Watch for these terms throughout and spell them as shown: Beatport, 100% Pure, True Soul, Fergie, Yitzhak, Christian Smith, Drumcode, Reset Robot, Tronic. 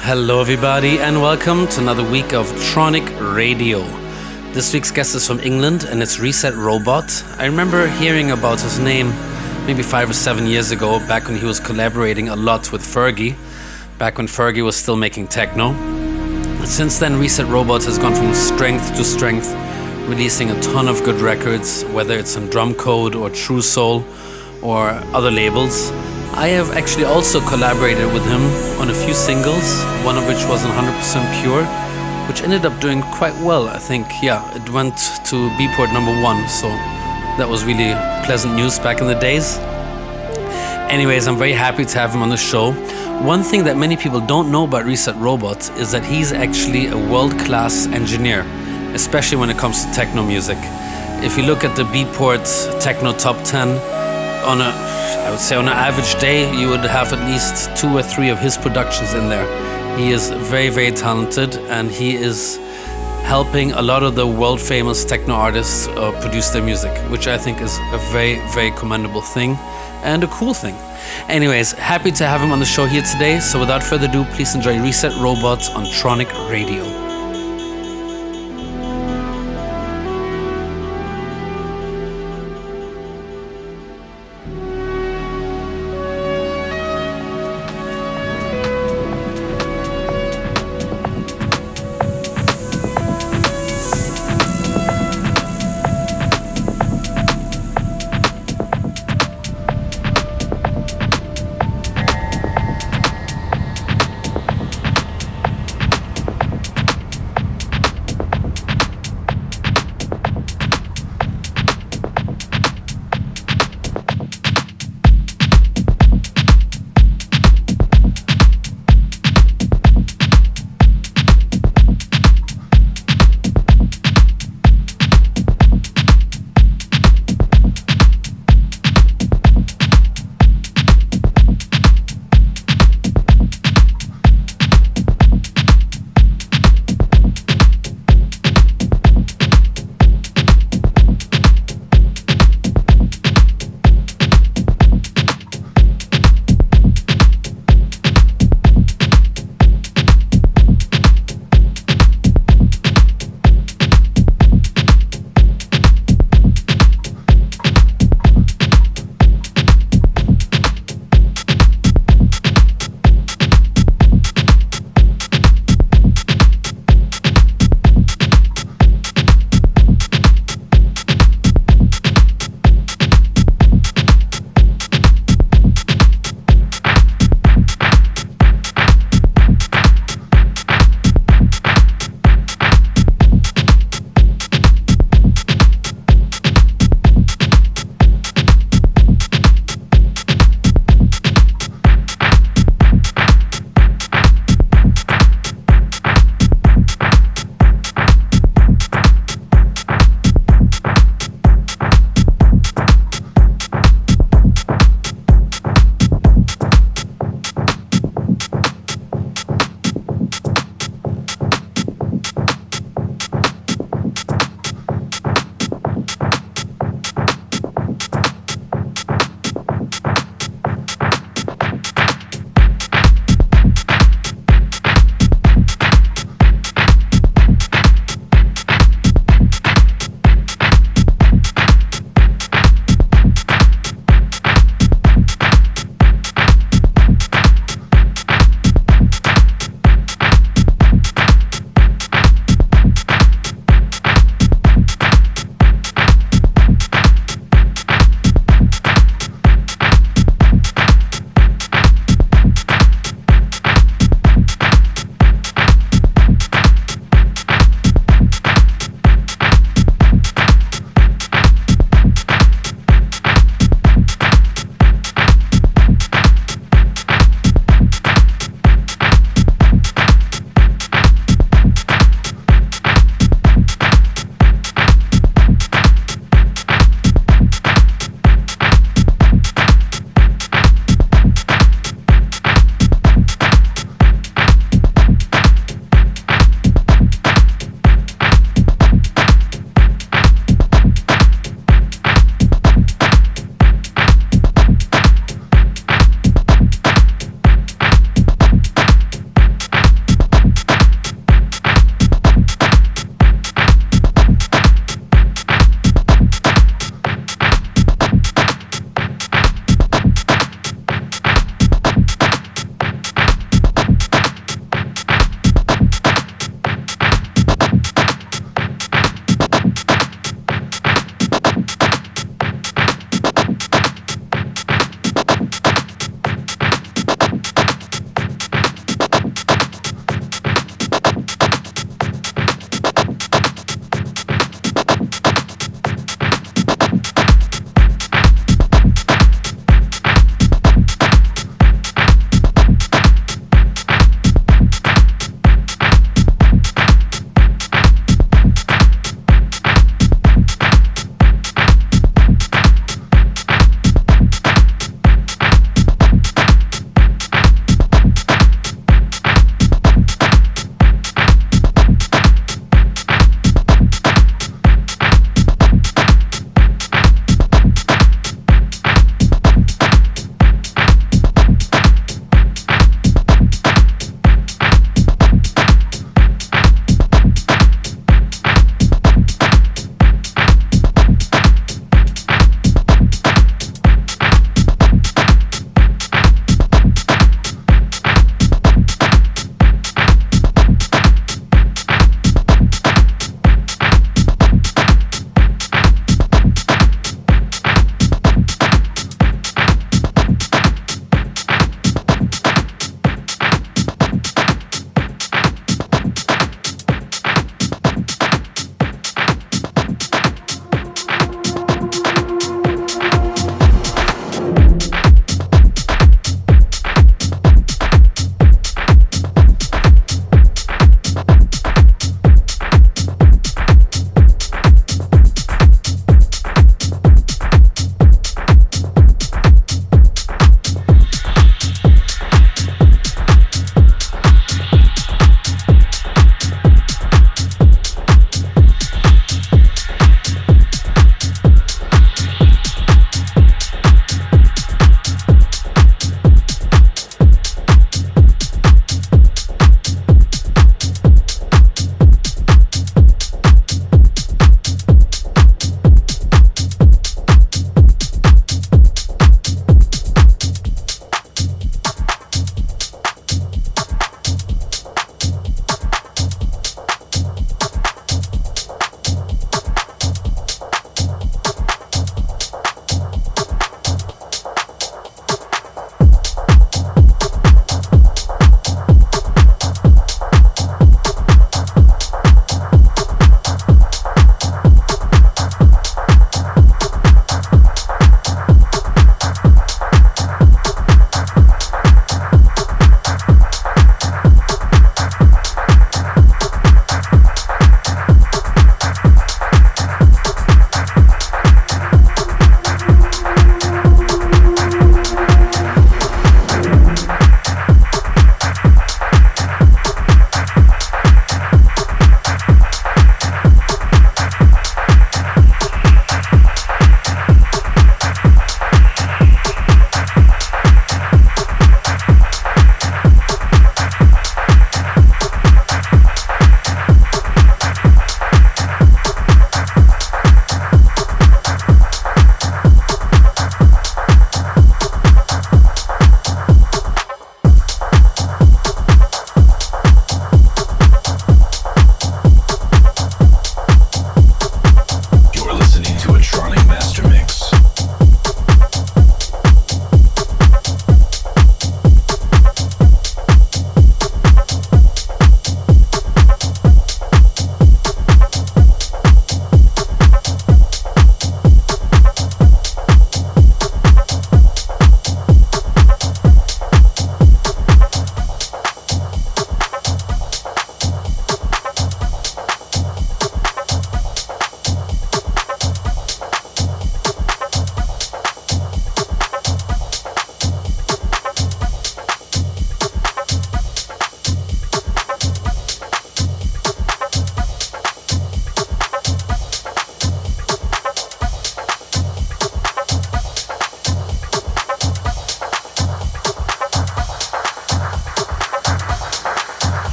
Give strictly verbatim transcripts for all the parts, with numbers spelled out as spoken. Hello everybody and welcome to another week of Tronic Radio. This week's guest is from England and it's Reset Robot. I remember hearing about his name maybe five or seven years ago, back when he was collaborating a lot with Fergie, back when Fergie was still making techno. Since then, Reset Robot has gone from strength to strength, releasing a ton of good records, whether it's on Drumcode or True Soul or other labels. I have actually also collaborated with him on a few singles, one of which was on one hundred percent Pure, which ended up doing quite well, I think. Yeah, it went to Beatport number one, so that was really pleasant news back in the days. Anyways, I'm very happy to have him on the show. One thing that many people don't know about Reset Robot is that he's actually a world-class engineer, especially when it comes to techno music. If you look at the Beatport techno top ten, on a, I would say on an average day, you would have at least two or three of his productions in there. He is very, very talented, and he is helping a lot of the world famous techno artists uh, produce their music, which I think is a very, very commendable thing and a cool thing. Anyways, happy to have him on the show here today. So without further ado, please enjoy Reset Robots on Tronic Radio.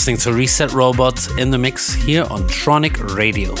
listening to Reset Robot in the mix here on Tronic Radio.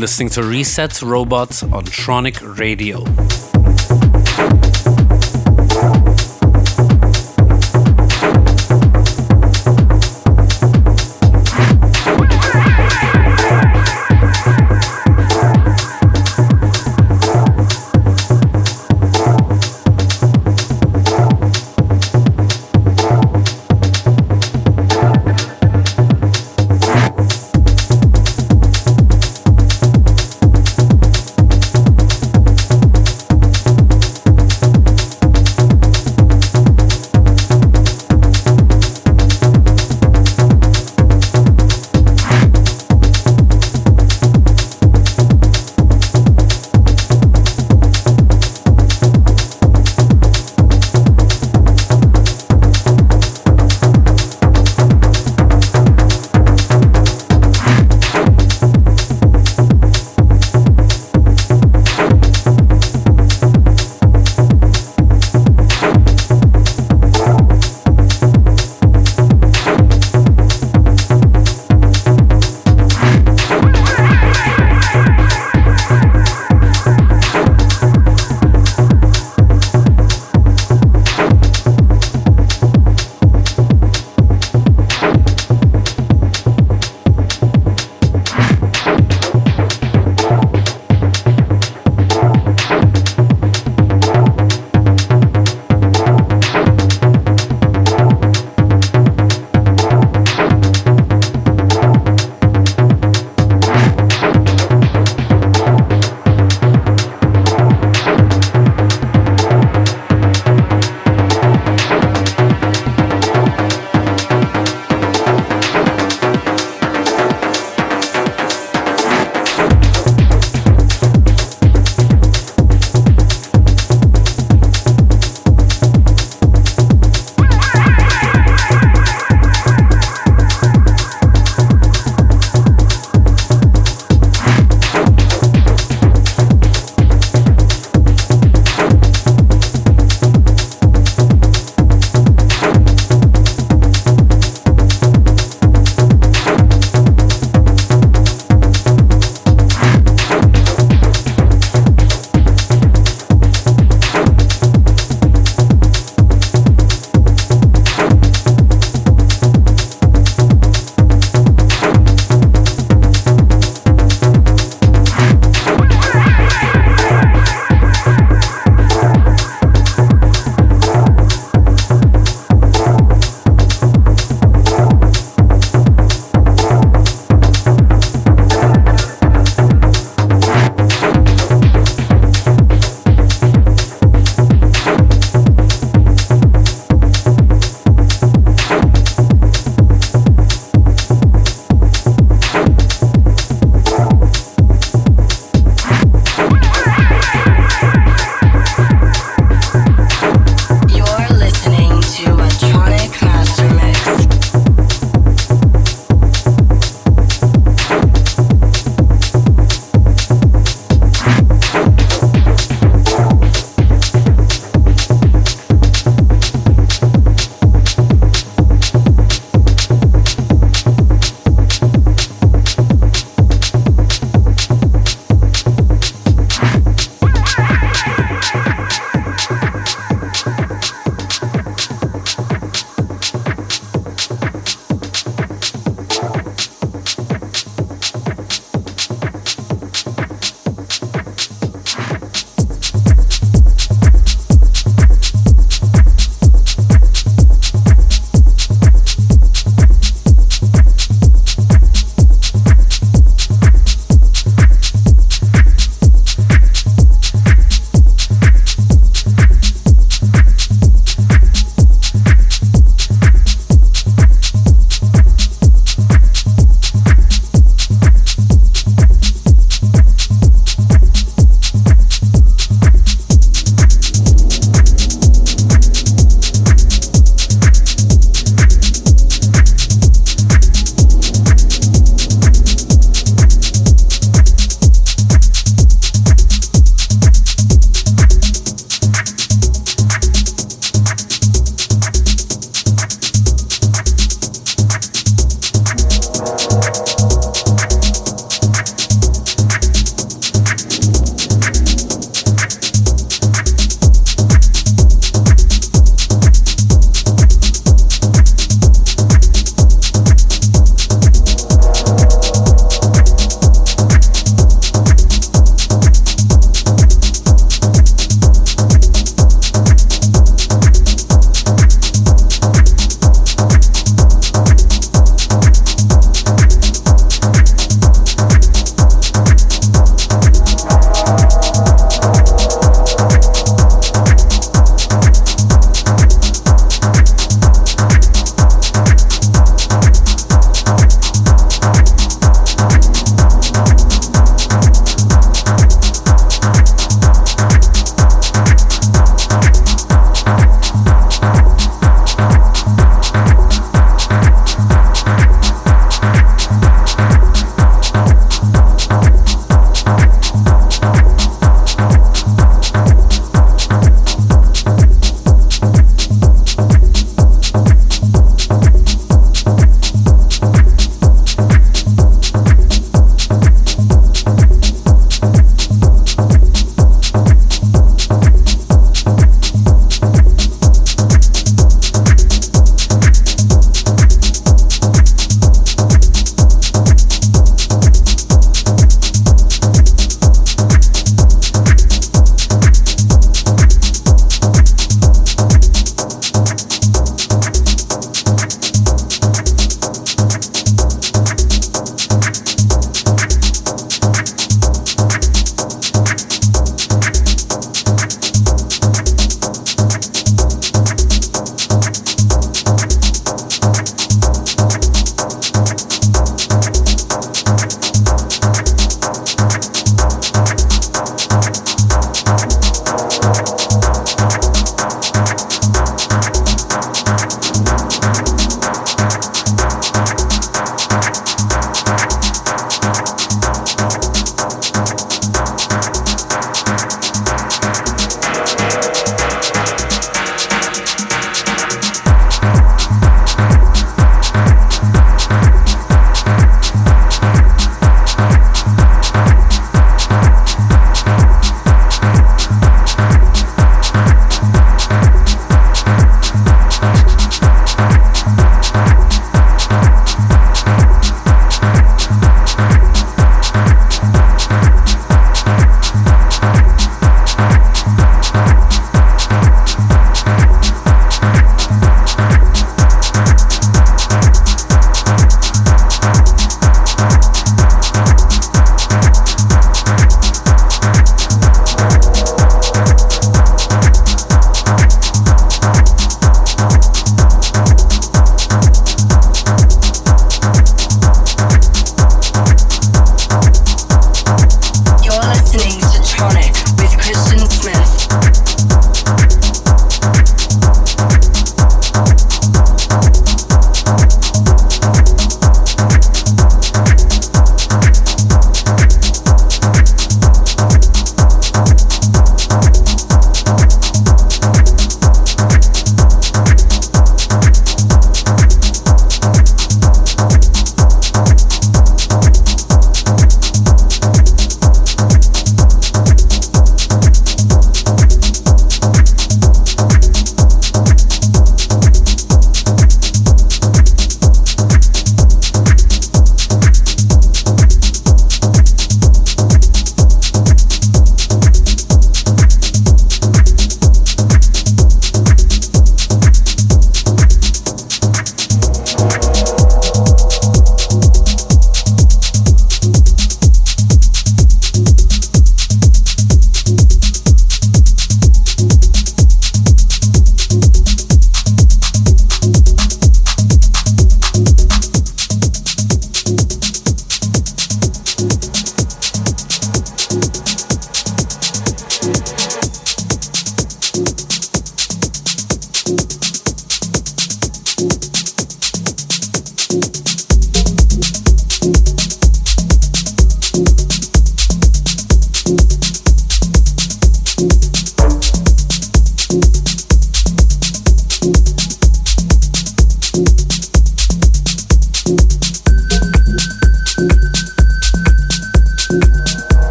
Listening to Reset Robot on Tronic Radio.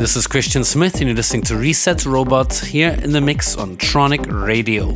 This is Christian Smith, and you're listening to Reset Robot here in the mix on Tronic Radio.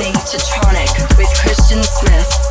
listening to Tronic with Christian Smith.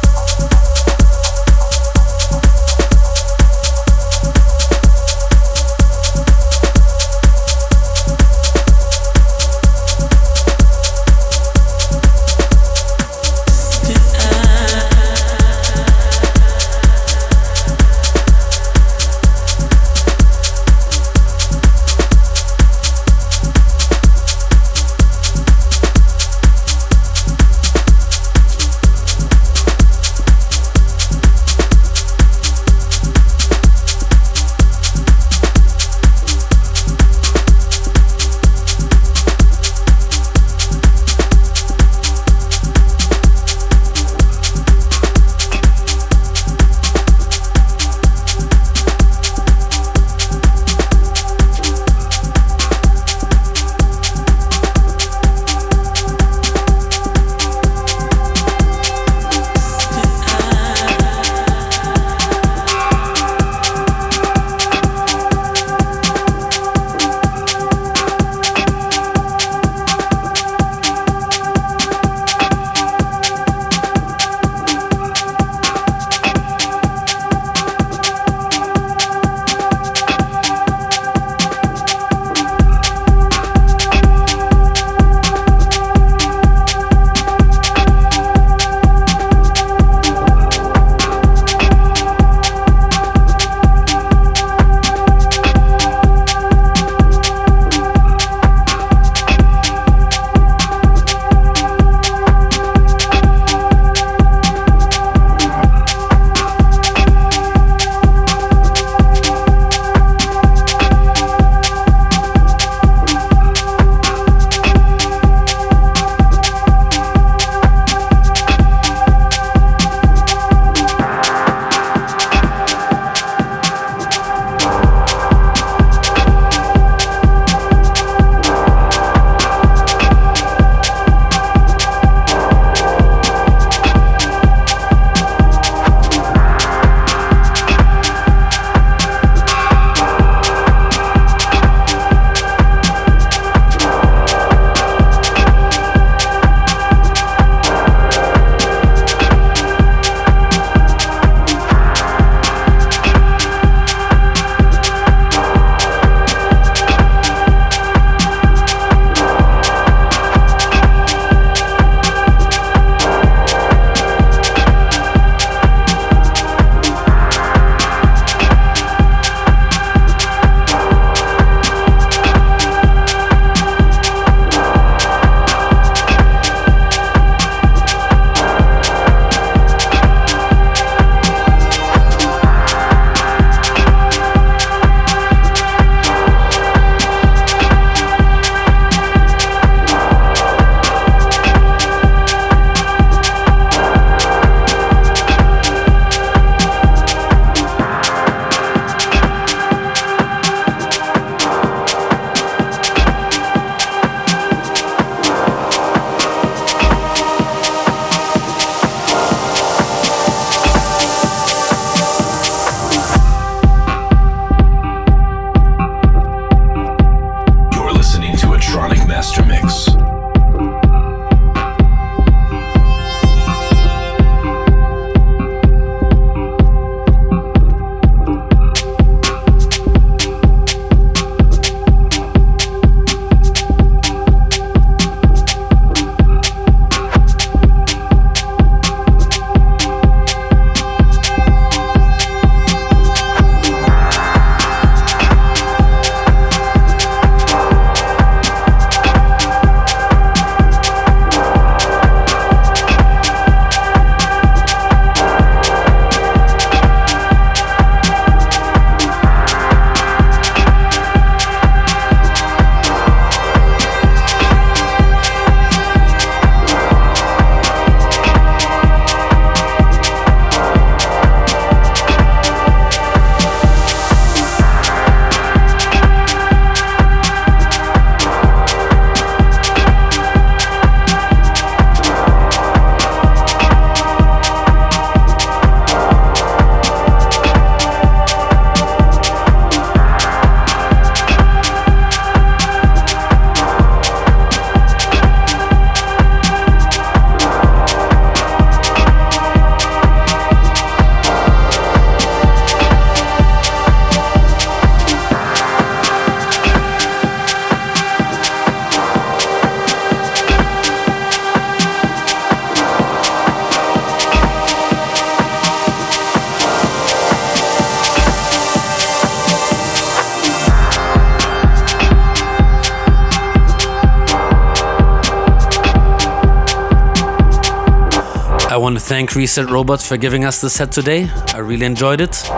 want to thank Reset Robot for giving us the set today. I really enjoyed it.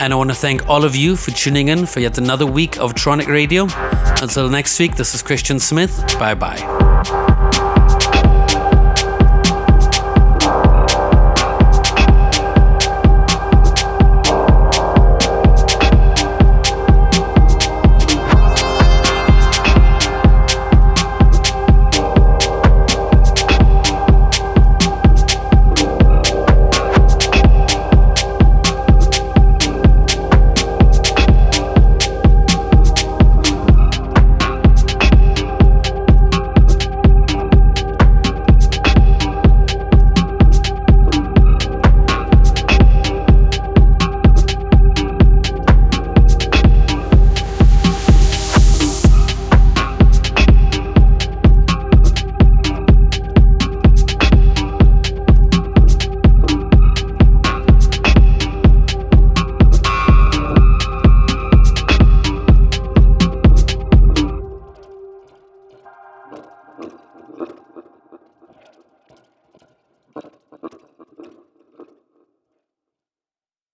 And I want to thank all of you for tuning in for yet another week of Tronic Radio. Until next week, this is Christian Smith. Bye bye.